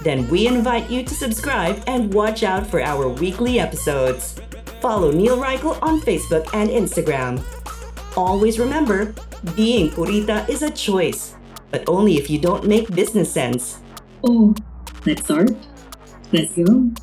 then we invite you to subscribe and watch out for our weekly episodes. Follow Neil Reichel on Facebook and Instagram. Always remember, being purita is a choice, but only if you don't make business sense. Oh, let's start. Let's go. Okay, let's go.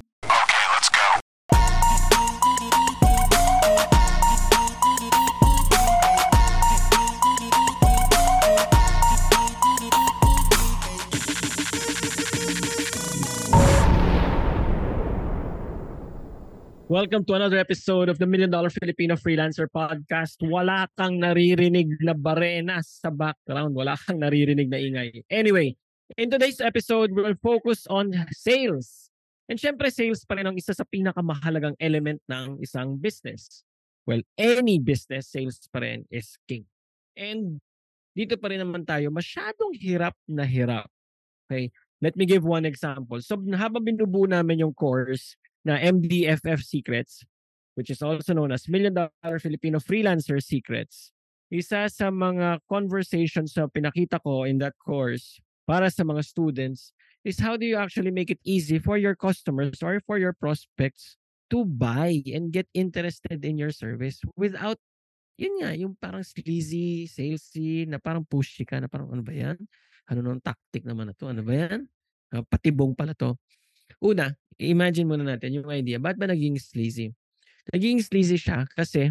Welcome to another episode of the $1 Million Filipino Freelancer Podcast. Wala kang naririnig na barena sa background. Wala kang naririnig na ingay. Anyway, in today's episode, we will focus on sales. And syempre, sales pa rin ang isa sa pinakamahalagang element ng isang business. Well, any business, sales pa rin is king. And dito pa rin naman tayo, masyadong hirap na hirap. Okay, let me give one example. So habang binubuo namin yung course, na MDFF Secrets, which is also known as $1 Million Filipino Freelancer Secrets. Isa sa mga conversations na pinakita ko in that course para sa mga students is how do you actually make it easy for your customers or for your prospects to buy and get interested in your service without, yun nga, yung parang sleazy, salesy, na parang pushy ka, na parang ano ba yan? Ano nung tactic naman na to? Ano ba yan? Patibong pala to. Una, imagine muna natin yung idea. Ba't ba naging sleazy? Naging sleazy siya kasi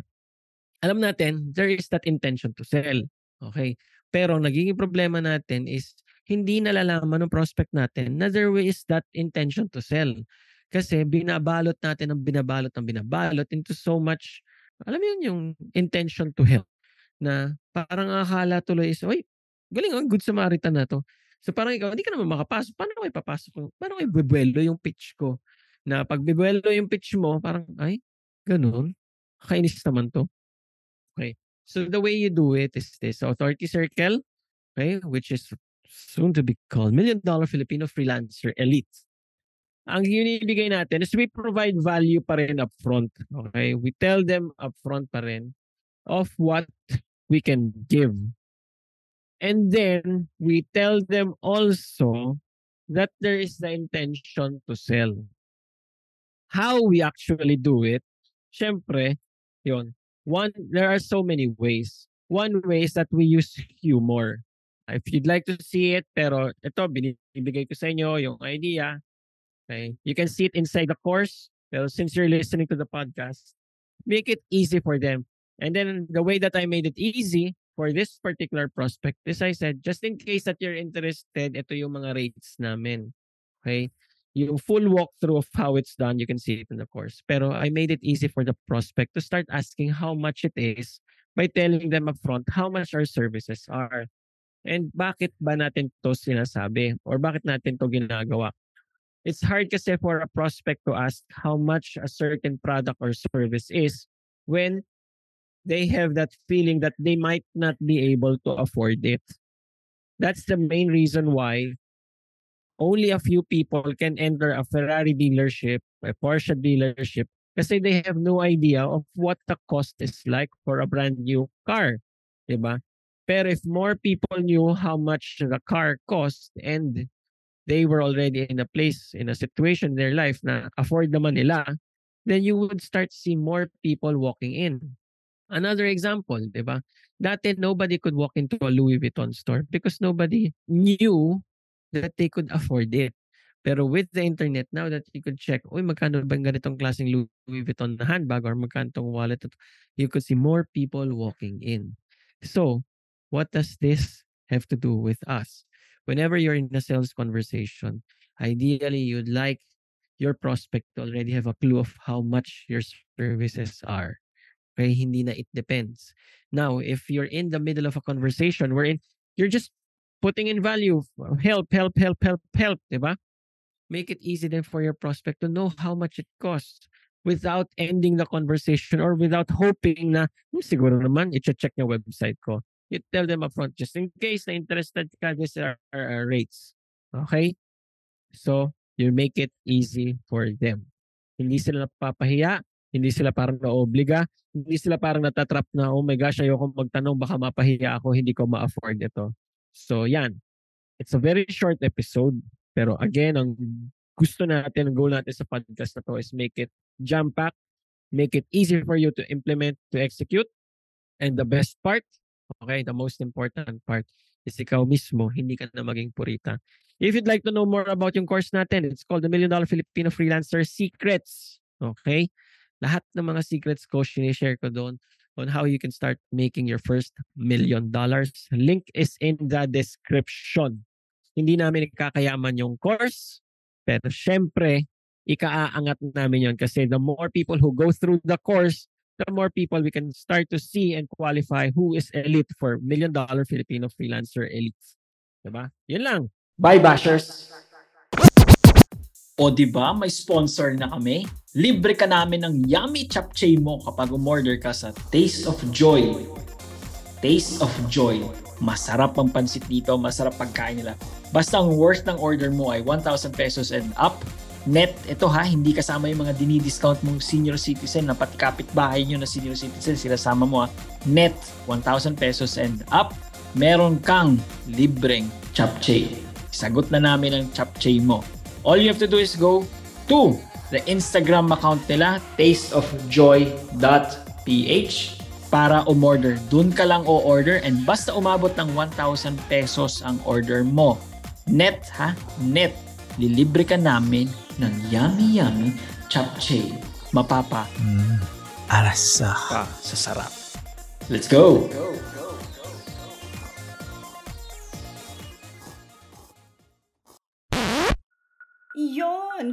alam natin, there is that intention to sell. Okay? Pero naging problema natin is hindi nalalaman ng prospect natin na there is that intention to sell. Kasi binabalot natin ang binabalot into so much, alam mo yun, yung intention to help. Na parang akala tuloy is, oy, galing ang good Samaritan na to. So parang ikaw, hindi ka naman makapasok. Paano ko ipapasok? Paano ko ibubuelo yung pitch ko? Na pag bibuelo yung pitch mo, parang, ay, ganun. Kainis naman to. Okay. So the way you do it is this authority circle, okay, which is soon to be called $1 Million Filipino Freelancer Elite. Ang inibigay natin is we provide value pa rin upfront. Okay. We tell them upfront pa rin of what we can give. And then, we tell them also that there is the intention to sell. How we actually do it, syempre, yun. One, there are so many ways. One way is that we use humor. If you'd like to see it, pero ito, binibigay ko sa inyo yung idea. Okay? You can see it inside the course, pero since you're listening to the podcast, make it easy for them. And then, the way that I made it easy, for this particular prospect, as I said, just in case that you're interested, ito yung mga rates namin. Okay? Yung full walkthrough of how it's done, you can see it in the course. Pero I made it easy for the prospect to start asking how much it is by telling them upfront how much our services are. And bakit ba natin to sinasabi? Or bakit natin to ginagawa? It's hard kasi for a prospect to ask how much a certain product or service is when they have that feeling that they might not be able to afford it. That's the main reason why only a few people can enter a Ferrari dealership, a Porsche dealership, kasi they have no idea of what the cost is like for a brand new car. Diba? Pero if more people knew how much the car cost and they were already in a place, in a situation in their life na afford naman nila, then you would start to see more people walking in. Another example, diba? Dati nobody could walk into a Louis Vuitton store because nobody knew that they could afford it. Pero with the internet, now that you could check, uy, magkano ba ganitong klaseng Louis Vuitton na handbag or magkano tong wallet, you could see more people walking in. So, what does this have to do with us? Whenever you're in a sales conversation, ideally, you'd like your prospect to already have a clue of how much your services are. Okay? Hindi na it depends. Now, if you're in the middle of a conversation wherein you're just putting in value, help, diba? Make it easy then for your prospect to know how much it costs without ending the conversation or without hoping na, siguro naman, i-check niya website ko. You tell them upfront, just in case na interested ka, these are our rates. Okay? So, you make it easy for them. Hindi sila napapahiya, hindi sila parang naobliga, hindi sila parang natatrap na, oh my gosh, ayoko magtanong, baka mapahiya ako, hindi ko ma-afford ito. So, yan. It's a very short episode. Pero again, ang gusto natin, ang goal natin sa podcast na to is make it jam-packed, make it easy for you to implement, to execute. And the best part, okay, the most important part is ikaw mismo, hindi ka na maging purita. If you'd like to know more about yung course natin, it's called The Million Dollar Filipino Freelancer Secrets. Okay? Lahat ng mga secrets ko, sinishare ko doon on how you can start making your first $1 million. Link is in the description. Hindi namin ikakayaman yung course, pero syempre, ikaaangat namin yun kasi the more people who go through the course, the more people we can start to see and qualify who is elite for $1 Million Filipino Freelancer Elites. Diba? Yun lang. Bye, bashers! O diba, may sponsor na kami? Libre ka namin ng yummy chapche mo kapag umorder ka sa Taste of Joy. Taste of Joy. Masarap ang pansit dito, masarap pagkain nila. Basta ang worth ng order mo ay 1,000 pesos and up. Net, ito ha, hindi kasama yung mga dinidiscount mong senior citizen na pati kapitbahay nyo na senior citizen, sila sama mo ha. Net, 1,000 pesos and up. Meron kang libreng chapche. Sagot na namin ang chapche mo. All you have to do is go to the Instagram account nila, tasteofjoy.ph, para umorder. Doon ka lang o-order and basta umabot ng 1,000 pesos ang order mo. Net ha? Net. Lilibre ka namin ng yummy-yummy chapche. Mapapa. Alasa. Sa sarap. Let's go! Yon!